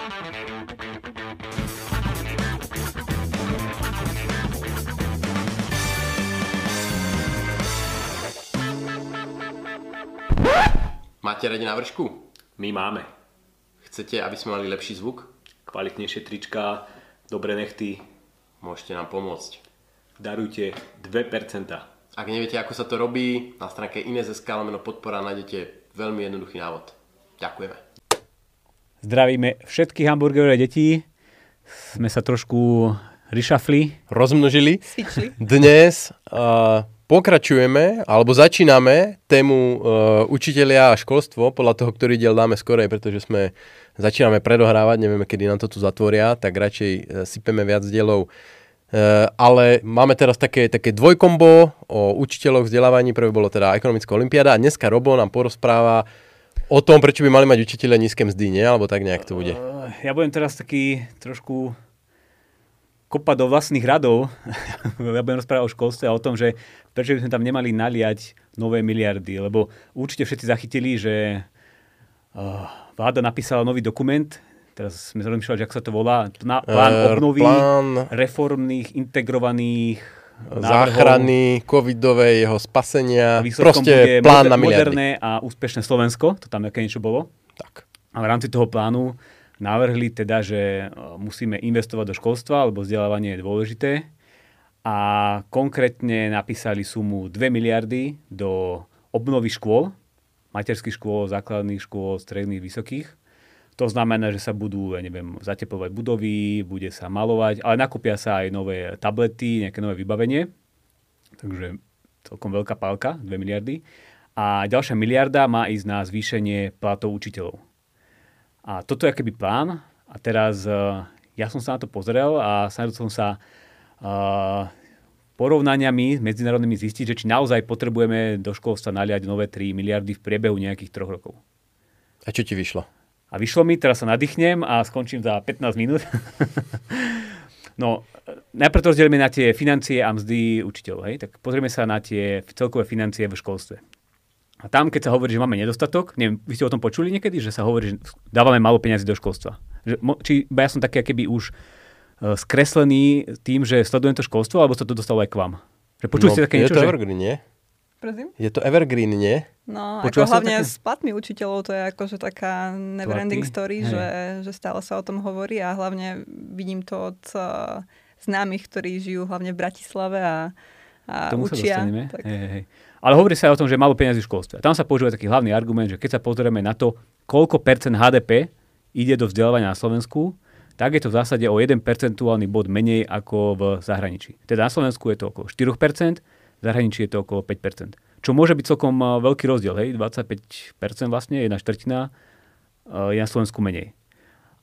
Máte radi na vršku? My máme. Chcete, aby sme mali lepší zvuk? Kvalitnejšie trička, dobré nechty. Môžete nám pomôcť. Darujte 2%. Ak neviete, ako sa to robí, na stránke INSSK/podpora nájdete veľmi jednoduchý návod. Ďakujeme. Zdravíme všetky hamburgerové deti. Sme sa trošku rišafli. Rozmnožili. Svičli. Dnes pokračujeme, alebo začíname tému učitelia a školstvo, podľa toho, ktorý diel dáme skorej, pretože sme začíname predohrávať, nevieme, kedy nám to tu zatvoria, tak radšej sypeme viac dielov. Ale máme teraz také dvojkombo o učiteľoch vzdelávaní. Prvé bolo teda Ekonomická olympiáda a dneska Robo nám porozpráva o tom, prečo by mali mať učiteľe nízke mzdy, nie? Alebo tak nejak to bude. Ja budem teraz taký trošku kopať do vlastných radov. Ja budem rozprávať o školstve a o tom, že prečo by sme tam nemali naliať nové miliardy. Lebo určite všetci zachytili, že vláda napísala nový dokument. Teraz sme rozmýšľali, že ak sa to volá, plán obnovy reformných, integrovaných návrhov. Záchrany, covidovej, jeho spasenia. Proste plán na miliardy. Moderné a úspešné Slovensko, to tam nejaké niečo bolo. Tak. A v rámci toho plánu navrhli teda, že musíme investovať do školstva, lebo vzdelávanie je dôležité. A konkrétne napísali sumu 2 miliardy do obnovy škôl, materských škôl, základných škôl, stredných, vysokých. To znamená, že sa budú, zateplovať budovy, bude sa malovať, ale nakúpia sa aj nové tablety, nejaké nové vybavenie. Takže celkom veľká pálka, 2 miliardy. A ďalšia miliarda má ísť na zvýšenie platov učiteľov. A toto je akýby plán. A teraz ja som sa na to pozrel a snažil som sa porovnaniami medzinárodnými zistiť, že či naozaj potrebujeme do školstva naliať nové 3 miliardy v priebehu nejakých 3 rokov. A čo ti vyšlo? A vyšlo mi, teraz sa nadýchnem a skončím za 15 minút. No, najprv to rozdielme na tie financie a mzdy učiteľov. Hej? Tak pozrieme sa na tie celkové financie v školstve. A tam, keď sa hovorí, že máme nedostatok, neviem, vy ste o tom počuli niekedy, že sa hovorí, že dávame málo peniazy do školstva. Či iba ja som taký akoby už skreslený tým, že sledujem to školstvo, alebo sa to dostalo aj k vám? Že počuli ste také niečo? Je to evergreen, nie? Prezim? Je to evergreen, nie? No, ako hlavne s platmi učiteľov, to je akože taká neverending story, že stále sa o tom hovorí a hlavne vidím to od známych, ktorí žijú hlavne v Bratislave a učia. Tak. Hej. Ale hovorí sa aj o tom, že málo peniazy v školstve. A tam sa používa taký hlavný argument, že keď sa pozrieme na to, koľko percent HDP ide do vzdelávania na Slovensku, tak je to v zásade o 1 percentuálny bod menej ako v zahraničí. Teda na Slovensku je to okolo 4%, v zahraničí je to okolo 5%. Čo môže byť celkom veľký rozdiel, hej? 25% vlastne, 1/4 je na Slovensku menej.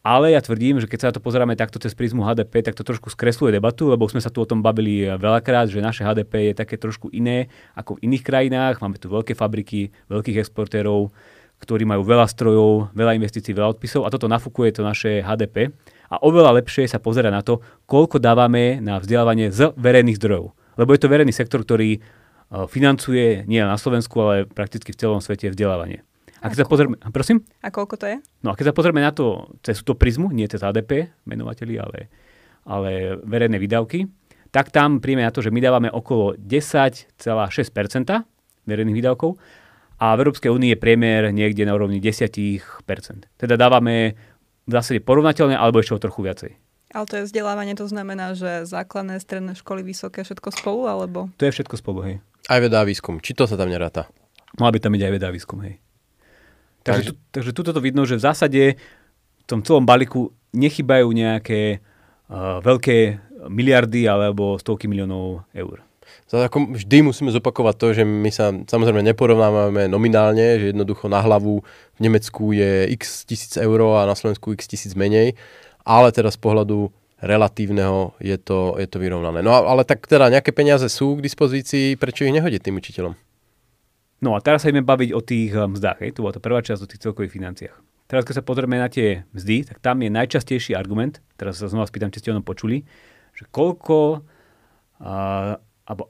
Ale ja tvrdím, že keď sa na to pozeráme takto cez prízmu HDP, tak to trošku skresluje debatu, lebo sme sa tu o tom bavili veľakrát, že naše HDP je také trošku iné ako v iných krajinách. Máme tu veľké fabriky, veľkých exportérov, ktorí majú veľa strojov, veľa investícií, veľa odpisov a toto nafúkuje to naše HDP. A oveľa lepšie sa pozerá na to, koľko dávame na vzdelávanie z verejných zdrojov. Lebo je to verejný sektor, ktorý financuje nie na Slovensku, ale prakticky v celom svete vzdelávanie. A keď sa pozrieme, prosím? A koľko to je? No a keď sa pozrieme na to cez túto prizmu, nie cez HDP, menovateli, ale verejné výdavky, tak tam príjme na to, že my dávame okolo 10,6% verejných výdavkov a v Európskej únii je priemer niekde na úrovni 10%. Teda dávame v zásade porovnateľné alebo ešte o trochu viacej. Ale to je vzdelávanie, to znamená, že základné, stredné školy, vysoké, všetko spolu, alebo? To je všetko spolu, hej. Aj veda a výskum. Či to sa tam neráta? Mala by tam ísť aj veda a výskum, hej. Takže tuto to vidno, že v zásade v tom celom balíku nechýbajú nejaké veľké miliardy alebo stovky miliónov eur. Vždy musíme zopakovať to, že my sa samozrejme neporovnávame nominálne, že jednoducho na hlavu v Nemecku je x tisíc eur a na Slovensku x tisíc menej. Ale teda z pohľadu relatívneho je to vyrovnané. No ale tak teda nejaké peniaze sú k dispozícii, prečo ich nehodiť tým učiteľom? No a teraz sa ideme baviť o tých mzdách. Hej? Tu bola to prvá časť o tých celkových financiách. Teraz, keď sa pozrieme na tie mzdy, tak tam je najčastejší argument, teraz sa znova spýtam, či ste o tom počuli, že koľko, alebo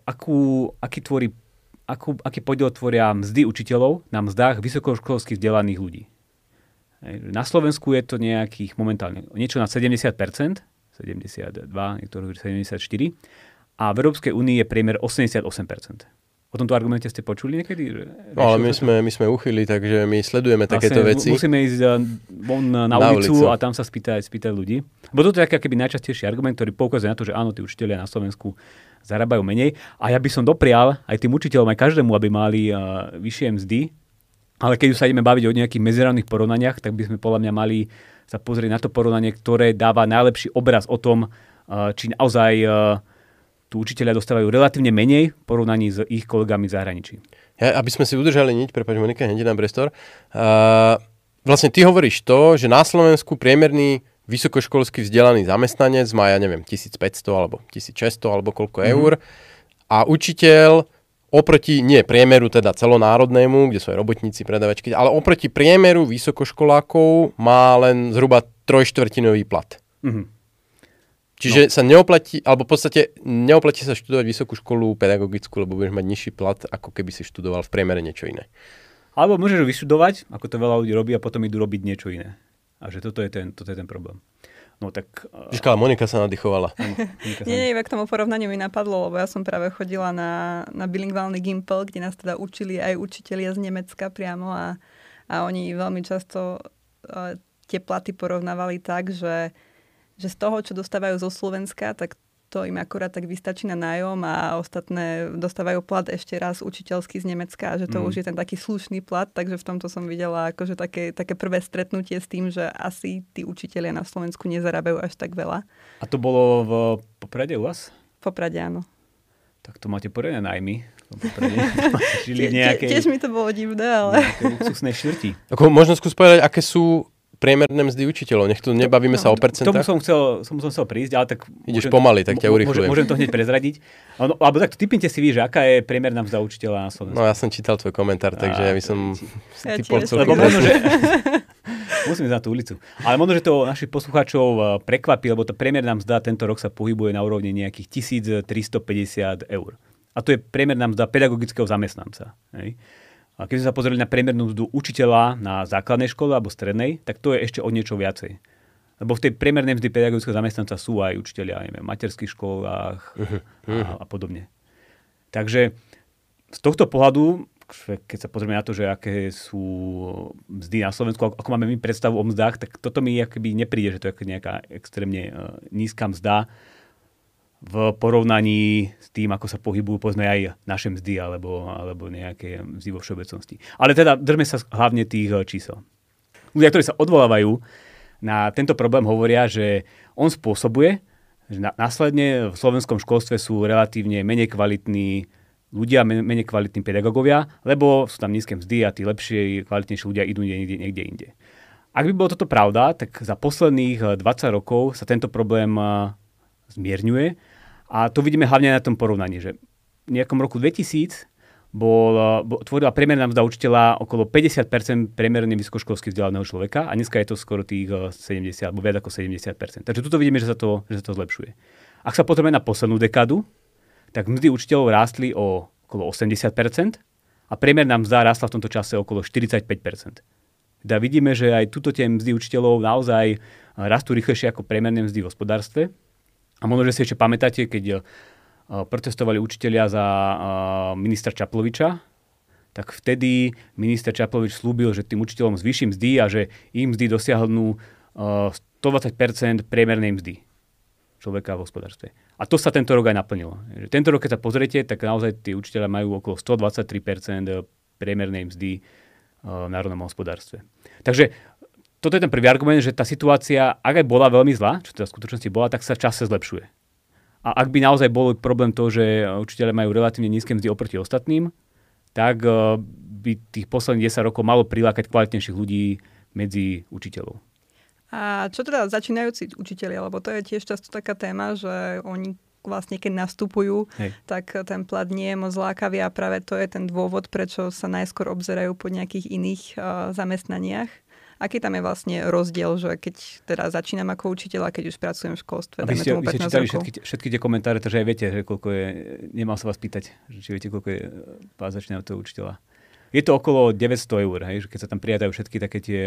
aký podiel tvoria mzdy učiteľov na mzdách vysokoškolských vzdelaných ľudí. Na Slovensku je to nejakých momentálne niečo na 70%, 72, niektoré 74, a v Európskej únii je priemer 88%. O tomto argumente ste počuli niekedy? No, ale my sme uchyli, takže my sledujeme takéto veci. Musíme ísť von na ulicu a tam sa spýtať ľudí. Bo toto je aký najčastejší argument, ktorý poukazuje na to, že áno, tí učitelia na Slovensku zarábajú menej. A ja by som doprial aj tým učiteľom, aj každému, aby mali vyššie mzdy. Ale keď už sa ideme baviť o nejakých medzinárodných porovnaniach, tak by sme podľa mňa mali sa pozrieť na to porovnanie, ktoré dáva najlepší obraz o tom, či naozaj tu učiteľia dostávajú relatívne menej v porovnaní s ich kolegami v zahraničí. Ja, aby sme si udržali niť, prepáč Monika, hneď dám priestor. Vlastne ty hovoríš to, že na Slovensku priemerný vysokoškolský vzdelaný zamestnanec má, ja neviem, 1500 alebo 1600 alebo koľko eur a učiteľ oproti, nie priemeru teda celonárodnému, kde sú aj robotníci, predavačky, ale oproti priemeru vysokoškolákov má len zhruba 3/4 plat. Čiže sa neoplatí, alebo v podstate neoplatí sa študovať vysokú školu pedagogickú, lebo budeš mať nižší plat, ako keby si študoval v priemere niečo iné. Alebo môžeš vyštudovať, ako to veľa ľudí robí, a potom idú robiť niečo iné. A že toto je ten problém. No tak... Žižka, Monika sa nadýchovala. Nie, iba k tomu porovnaniu mi napadlo, lebo ja som práve chodila na bilingválny Gimpel, kde nás teda učili aj učitelia z Nemecka priamo a oni veľmi často tie platy porovnávali tak, že z toho, čo dostávajú zo Slovenska, tak to im akurát tak vystačí na nájom a ostatné dostávajú plat ešte raz učiteľský z Nemecka, že to už je ten taký slušný plat, takže v tomto som videla akože také prvé stretnutie s tým, že asi tí učitelia na Slovensku nezarábajú až tak veľa. A to bolo v Poprade u vás? V Poprade, áno. Tak to máte poriadne najmy. Tiež mi to bolo divné, ale... Luxusné štvrti. Možno skús povedať, aké sú priemerné mzdy učiteľov. Nech tu nebavíme sa o percentách. Tomu som chcel prísť, ale tak... Ideš pomaly, tak ťa urýchľujem. Môžem to hneď prezradiť. No, alebo tak tipnite si vy, že aká je priemerná mzda učiteľa na Slovensku. No ja som čítal tvoj komentár, takže ja by som... Ja musím ísť na tú ulicu. Ale možno, že to našich poslucháčov prekvapí, lebo tá priemerná mzda tento rok sa pohybuje na úrovni nejakých 1350 eur. A to je priemerná mzda pedagogického zamestnanca. Hej. A keď sme sa pozreli na priemernú mzdu učiteľa na základnej škole alebo strednej, tak to je ešte o niečo viacej. Lebo v tej priemernej mzdy pedagogického zamestnanca sú aj učiteľia, neviem, v materských školách a podobne. Takže z tohto pohľadu, keď sa pozrieme na to, že aké sú mzdy na Slovensku, ako máme my predstavu o mzdách, tak toto mi akoby nepríde, že to je nejaká extrémne nízka mzda v porovnaní s tým, ako sa pohybujú povedzme aj naše mzdy alebo nejaké mzdy vo všeobecnosti. Ale teda držme sa hlavne tých čísel. Ľudia, ktorí sa odvolávajú na tento problém, hovoria, že on spôsobuje, že následne v slovenskom školstve sú relatívne menej kvalitní ľudia, menej kvalitní pedagógovia, lebo sú tam nízke mzdy a tí lepšie, kvalitnejší ľudia idú niekde inde. Ak by bolo toto pravda, tak za posledných 20 rokov sa tento problém zmierňuje. A to vidíme hlavne na tom porovnaní, že v nejakom roku 2000 tvorila priemerná mzda učiteľa okolo 50% priemerne vysokoškolsky vzdelaného človeka a dneska je to skoro tých 70, alebo viac ako 70%. Takže tuto vidíme, že sa to zlepšuje. Ak sa pozrieme na poslednú dekádu, tak mzdy učiteľov rástli o okolo 80% a priemerná mzda rástla v tomto čase okolo 45%. Teda vidíme, že aj tuto tie mzdy učiteľov naozaj rastú rýchlejšie ako priemerné mzdy v hospodárstve. A možno, že si ešte pamätáte, keď protestovali učitelia za ministra Čaploviča, tak vtedy minister Čaplovič slúbil, že tým učiteľom zvýši mzdy a že im mzdy dosiahnu 120% priemernej mzdy človeka v hospodárstve. A to sa tento rok aj naplnilo. Tento rok, keď sa pozriete, tak naozaj tí učitelia majú okolo 123% priemernej mzdy v národnom hospodárstve. Takže... toto je ten prvý argument, že tá situácia, ak aj bola veľmi zlá, čo teda v skutočnosti bola, tak sa v čase zlepšuje. A ak by naozaj bol problém to, že učiteľe majú relatívne nízke mzdy oproti ostatným, tak by tých posledných 10 rokov malo prilákať kvalitnejších ľudí medzi učiteľov. A čo teda začínajúci učitelia, lebo to je tiež často taká téma, že oni vlastne keď nastupujú, tak ten plat nie je moc lákavý a práve to je ten dôvod, prečo sa najskôr obzerajú po nejakých iných zamestnaniach. Aký tam je vlastne rozdiel, že keď teda začínam ako učiteľ a keď už pracujem v školstve, dáme tomu 15 rokov. Vy ste čítali všetky tie komentáre, takže aj viete, že koľko je, nemal sa vás pýtať, že či viete, koľko je plat začínajúceho učiteľa. Je to okolo 900 eur, hej, že keď sa tam priadajú všetky také tie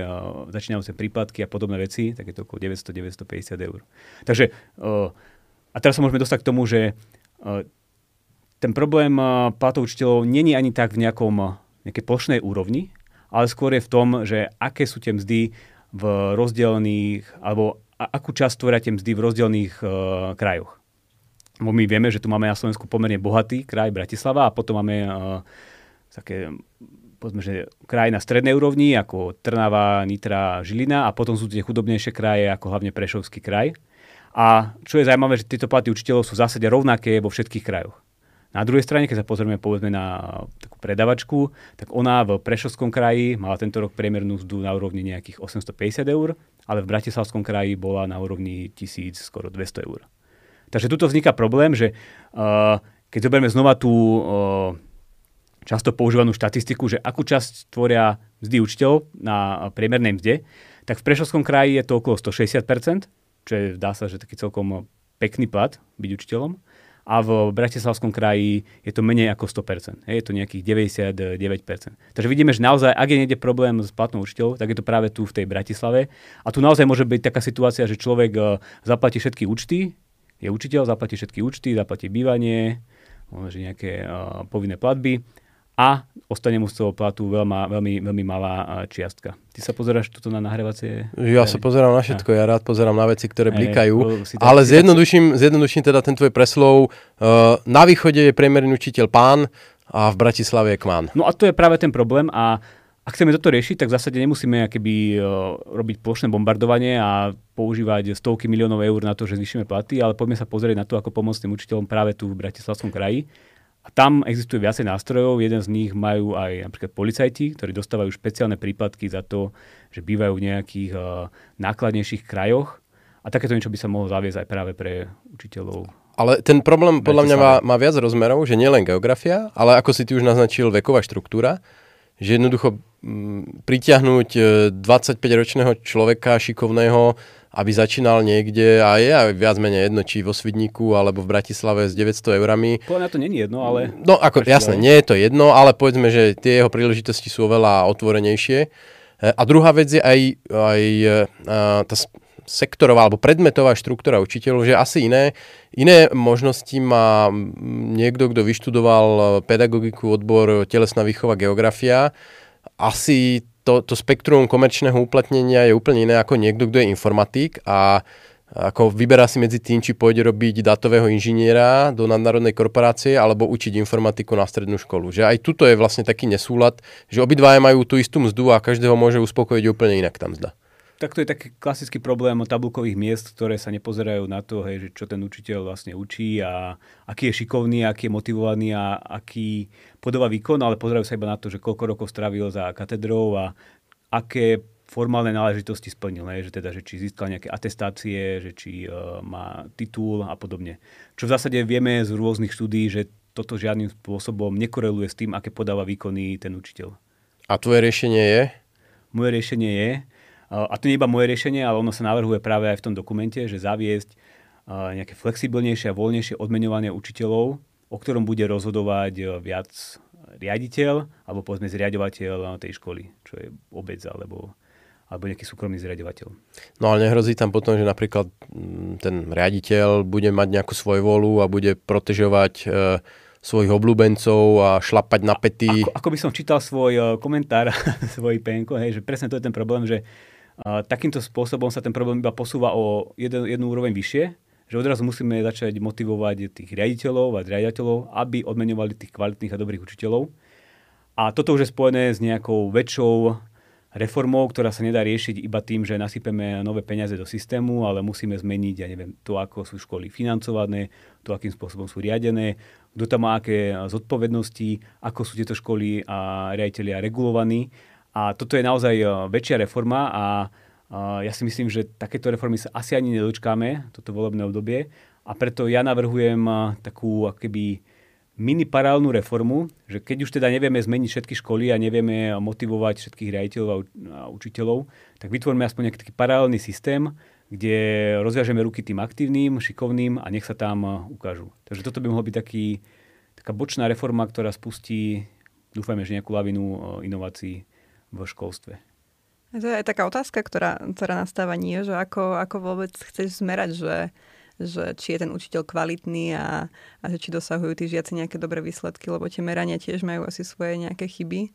začínajúce príplatky a podobné veci, tak je to okolo 900-950 eur. Takže, a teraz sa môžeme dostať k tomu, že ten problém platov učiteľov nie je ani tak v nejakej plošnej úrovni, ale skôr je v tom, že aké sú tie mzdy v rozdielných, alebo akú časť tvoria tie mzdy v rozdielných krajoch. Bo my vieme, že tu máme na Slovensku pomerne bohatý kraj Bratislava a potom máme také, povedzme, že kraj na strednej úrovni, ako Trnava, Nitra, Žilina a potom sú tie chudobnejšie kraje, ako hlavne Prešovský kraj. A čo je zaujímavé, že tieto platy učiteľov sú v zásade rovnaké vo všetkých krajoch. Na druhej strane, keď sa pozrieme povedzme na takú predavačku, tak ona v Prešovskom kraji mala tento rok priemernú mzdu na úrovni nejakých 850 eur, ale v Bratislavskom kraji bola na úrovni 1000, skoro 200 eur. Takže tuto vzniká problém, že keď zoberieme znova tú často používanú štatistiku, že akú časť tvoria mzdy učiteľov na priemernej mzde, tak v Prešovskom kraji je to okolo 160%, čo je, dá sa, že taký celkom pekný plat byť učiteľom. A v Bratislavskom kraji je to menej ako 100%. Je to nejakých 99%. Takže vidíme, že naozaj, ak je niekde problém s platnou učiteľov, tak je to práve tu v tej Bratislave. A tu naozaj môže byť taká situácia, že človek zaplatí všetky účty, je učiteľ, zaplatí všetky účty, zaplatí bývanie, že nejaké povinné platby a ostane mu z toho platu veľmi malá čiastka. Ty sa pozeráš tuto na nahrávacie? Ja sa pozerám na všetko, ja rád pozerám na veci, ktoré blikajú, ale zjednoduším teda ten tvoj preslov. Na východe je priemerný učiteľ pán a v Bratislave je kmán. No a to je práve ten problém a ak chceme toto riešiť, tak v zásade nemusíme robiť plošné bombardovanie a používať stovky miliónov eur na to, že zvýšime platy, ale poďme sa pozrieť na to, ako pomôcť tým učiteľom práve tu v Bratislavskom kraji. A tam existuje viacej nástrojov, jeden z nich majú aj napríklad policajti, ktorí dostávajú špeciálne príplatky za to, že bývajú v nejakých nákladnejších krajoch a takéto niečo by sa mohlo zaviesť aj práve pre učiteľov. Ale ten problém podľa mňa má viac rozmerov, že nielen geografia, ale ako si ty už naznačil, veková štruktúra, že jednoducho pritiahnuť 25-ročného človeka šikovného, aby začínal niekde a je viac menej jedno, či vo Svidníku alebo v Bratislave s 900 eurami. Podľa mňa to nie je jedno, ale... No ako, jasné, nie je to jedno, ale povedzme, že tie jeho príležitosti sú oveľa otvorenejšie. A druhá vec je aj tá sektorová alebo predmetová štruktúra učiteľov, že asi iné možnosti má niekto, kto vyštudoval pedagogiku, odbor telesná výchova, geografia. Asi to spektrum komerčného uplatnenia je úplne iné ako niekto, kto je informatik a ako vyberá si medzi tým, či pôjde robiť datového inžiniera do nadnárodnej korporácie alebo učiť informatiku na strednú školu. Že aj tuto je vlastne taký nesúlad, že obidvaja majú tú istú mzdu a každého môže uspokojiť úplne inak tam mzda. Tak to je taký klasický problém tabulkových miest, ktoré sa nepozerajú na to, hej, že čo ten učiteľ vlastne učí a aký je šikovný, aký je motivovaný a aký podobá výkon, ale pozerajú sa iba na to, že koľko rokov strávil za katedrou a aké formálne náležitosti splnil, hej, že teda, že či získal nejaké atestácie, že či má titul a podobne. Čo v zásade vieme z rôznych štúdií, že toto žiadnym spôsobom nekoreluje s tým, aké podáva výkony ten učiteľ. A tvoje riešenie je? Moje riešenie je, a to nie je iba moje riešenie, ale ono sa navrhuje práve aj v tom dokumente, že zaviesť nejaké flexibilnejšie a voľnejšie odmeňovanie učiteľov, o ktorom bude rozhodovať viac riaditeľ alebo povedzme zriaďovateľ tej školy, čo je obec alebo nejaký súkromný zriaďovateľ. No ale nehrozí tam potom, že napríklad ten riaditeľ bude mať nejakú svojvolu a bude protežovať svojich obľúbencov a šlapať na pety. Ako by som čítal svoj komentár, svoj penko, hej, že presne to je ten problém, že takýmto spôsobom sa ten problém iba posúva o jednu úroveň vyššie, že odrazu musíme začať motivovať tých riaditeľov a zriaďovateľov, aby odmeňovali tých kvalitných a dobrých učiteľov. A toto už je spojené s nejakou väčšou reformou, ktorá sa nedá riešiť iba tým, že nasypeme nové peniaze do systému, ale musíme zmeniť, ja neviem, to, ako sú školy financované, to, akým spôsobom sú riadené, kto tam má aké zodpovednosti, ako sú tieto školy a riaditelia regulovaní. A toto je naozaj väčšia reforma a ja si myslím, že takéto reformy sa asi ani nedočkáme toto volebné obdobie a preto ja navrhujem takú akoby mini paralelnú reformu, že keď už teda nevieme zmeniť všetky školy a nevieme motivovať všetkých riaditeľov a učiteľov, tak vytvoríme aspoň nejaký taký paralelný systém, kde rozviažeme ruky tým aktívnym, šikovným a nech sa tam ukážu. Takže toto by mohlo byť taká bočná reforma, ktorá spustí dúfajme, že nejakú lavinu inovácií v školstve. To je taká otázka, ktorá nastáva, nie, že ako vôbec chceš zmerať, že či je ten učiteľ kvalitný a že či dosahujú tí žiaci nejaké dobré výsledky, lebo tie merania tiež majú asi svoje nejaké chyby.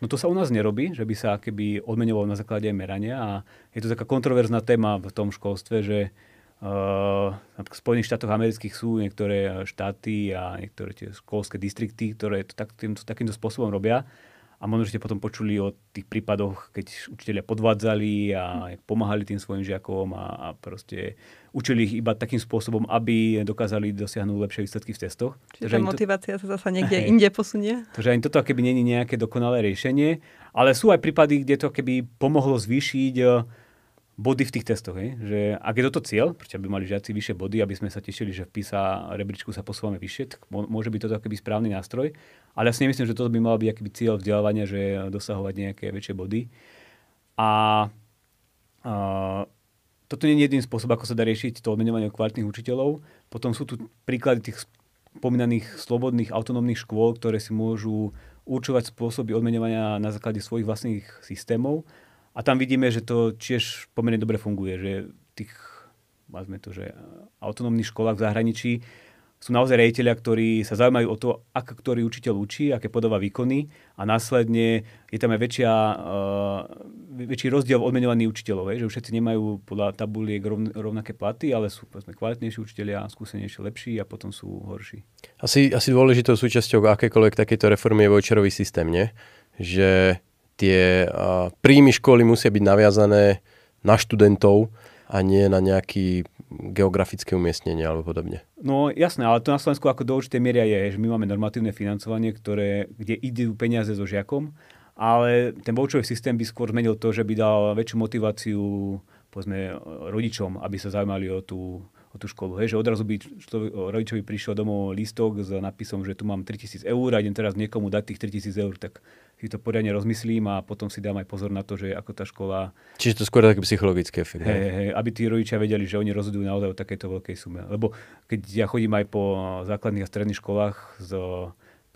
No to sa u nás nerobí, že by sa keby odmeňovalo na základe merania a je to taká kontroverzná téma v tom školstve, že v Spojených štátoch amerických sú niektoré štáty a niektoré tie školské distrikty, ktoré to takýmto spôsobom robia. A možno ste potom počuli o tých prípadoch, keď učitelia podvádzali a pomáhali tým svojim žiakom a proste učili ich iba takým spôsobom, aby dokázali dosiahnuť lepšie výsledky v testoch. Čiže tá motivácia sa zasa niekde inde posunie. Takže ani toto keby nie je nejaké dokonalé riešenie. Ale sú aj prípady, kde to keby pomohlo zvýšiť body v tých testoch. Že ak je toto cieľ, pretože aby mali žiaci vyššie body, aby sme sa tešili, že v PISA rebríčku sa posúvame vyššie, tak môže byť toto keby správny nástroj. Ale ja si nemyslím, že toto by malo byť aký cieľ vzdelávania, že dosahovať nejaké väčšie body. A toto nie je jedný spôsob, ako sa dá riešiť to odmeňovanie kvalitných učiteľov. Potom sú tu príklady tých spomínaných slobodných autonómnych škôl, ktoré si môžu určovať spôsoby odmeňovania na základe svojich vlastných systémov. A tam vidíme, že to tiež pomerne dobre funguje, že tých autonómnych školách v zahraničí sú naozaj riaditelia, ktorí sa zaujímajú o to, ako ktorý učiteľ učí, aké podáva výkony a následne je tam aj väčší rozdiel v odmeňovaní učiteľov, že všetci nemajú podľa tabuliek rovnaké platy, ale sú kvalitnejší učitelia, skúsenejší, lepší a potom sú horší. Asi dôležitou súčasťou akékoľvek takéto reformy je voucherový systém, nie? Že tie príjmy školy musia byť naviazané na študentov a nie na nejaké geografické umiestnenie alebo podobne. No jasné, ale to na Slovensku ako do určitej miery je, že my máme normatívne financovanie, kde idú peniaze so žiakom, ale ten voucherový systém by skôr zmenil to, že by dal väčšiu motiváciu rodičom, aby sa zaujímali o tú školu. Hej, že odrazu by rodičovi prišiel domov lístok s napisom, že tu mám 3 000 eur a idem teraz niekomu dať tých 3 000 eur, tak si to poriadne rozmyslím a potom si dám aj pozor na to, že ako tá škola... Čiže to skôr taký psychologický efekt. Hej, aby tí rodičia vedeli, že oni rozhodujú naozaj o takejto veľkej sume. Lebo keď ja chodím aj po základných a stredných školách z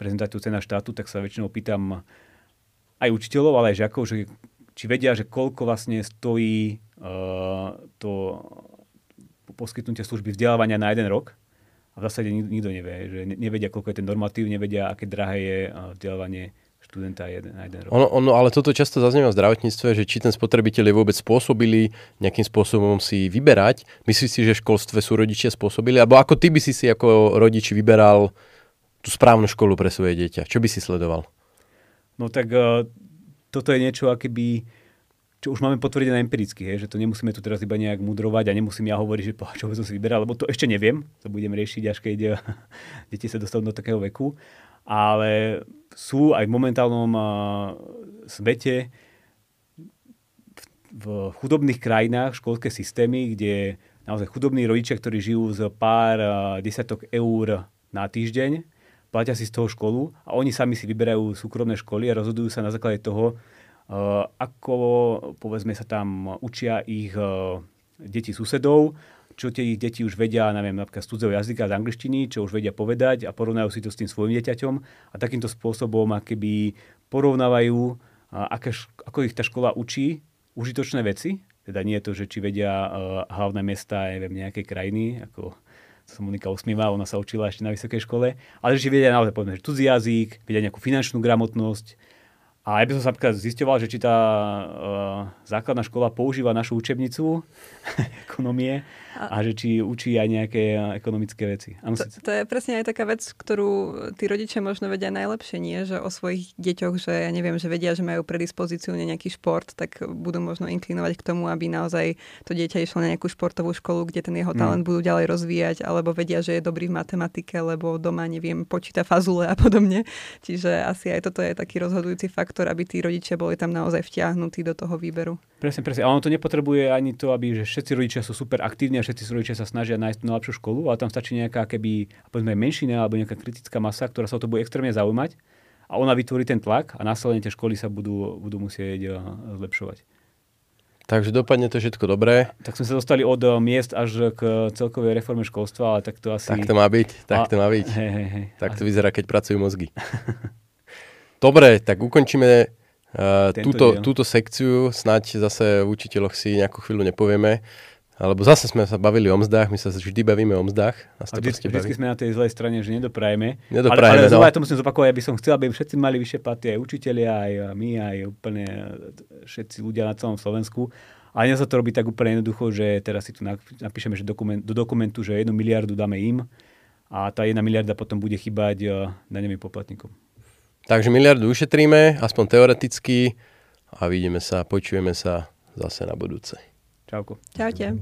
prezentáciou cena štátu, tak sa väčšinou pýtam aj učiteľov, ale aj žiakov, že či vedia, že koľko vlastne stojí to poskytnutie služby vzdelávania na jeden rok. A v zásade nikto nevie, že nevedia, koľko je ten normatív, nevedia, aké drahé je vzdelávanie študenta na jeden rok. Ale toto často zaznieva v zdravotníctve, že či ten spotrebiteľ je vôbec spôsobili nejakým spôsobom si vyberať. Myslíš si, že v školstve sú rodičia spôsobili? Alebo ako ty by si ako rodič vyberal tú správnu školu pre svoje dieťa? Čo by si sledoval? No tak toto je niečo, čo už máme potvrdené empiricky, že to nemusíme tu teraz iba nejak mudrovať a nemusím ja hovoriť, že čo by som si vyberal, lebo to ešte neviem, to budem riešiť, až keď deti sa dostanú do takého veku. Ale sú aj v momentálnom svete v chudobných krajinách školské systémy, kde naozaj chudobní rodičia, ktorí žijú z pár desiatok eur na týždeň, platia si z toho školu a oni sami si vyberajú súkromné školy a rozhodujú sa na základe toho, ako povedzme sa tam učia ich deti susedov, čo tie ich deti už vedia, neviem, napríklad z cudzého jazyka, z angličtiny, čo už vedia povedať a porovnajú si to s tým svojim dieťaťom a takýmto spôsobom akoby porovnávajú, ako ich tá škola učí užitočné veci, teda nie je to, že či vedia hlavné mesta, nejakej krajiny, ako sa Monika usmíva, ona sa učila ešte na vysokej škole, ale že vedia naozaj povedať, že cudzí jazyk, vedia nejakú finančnú gramotnosť. A ja by som sa zisťoval, že či tá základná škola používa našu učebnicu ekonomie a že či učí aj nejaké ekonomické veci. To je presne aj taká vec, ktorú tí rodičia možno vedia najlepšie, nie? Že o svojich deťoch, že ja neviem, že vedia, že majú predispozíciu na nejaký šport, tak budú možno inklinovať k tomu, aby naozaj to dieťa išlo na nejakú športovú školu, kde ten jeho talent budú ďalej rozvíjať, alebo vedia, že je dobrý v matematike, lebo doma, neviem, počíta fazule a podobne. Čiže asi aj toto je taký rozhodujúci fakt, aby tí rodičia boli tam naozaj vtiahnutí do toho výberu. Presne. A ono to nepotrebuje ani to, aby že všetci rodičia sú super aktívni a všetci rodičia sa snažia nájsť tú najlepšiu školu, ale tam stačí nejaká povedzme menšina alebo nejaká kritická masa, ktorá sa o to bude extrémne zaujímať a ona vytvorí ten tlak a následne tie školy sa budú musieť zlepšovať. Takže dopadne to všetko dobré. Tak sme sa dostali od miest až k celkovej reforme školstva, ale tak to asi... Tak to má byť. Tak to vyzerá, keď pracujú mozgy. Dobre, tak ukončíme túto sekciu. Snáď zase v učiteľoch si nejakú chvíľu nepovieme. Alebo zase sme sa bavili o mzdách, my sa vždy bavíme o mzdách. A vždy sme na tej zlej strane, že nedoprajeme. Ale to musím zopakovať, ja by som chcel, aby všetci mali vyššie platy, aj učitelia, aj my, aj úplne všetci ľudia na celom Slovensku. Ale nie sa to robí tak úplne jednoducho, že teraz si tu napíšeme, že do dokumentu, že 1 miliardu dáme im a tá 1 miliarda potom bude chýbať daňovým poplatníkom. Takže miliardu ušetríme, aspoň teoreticky, a vidíme sa, počujeme sa zase na budúce. Čauko. Čaute.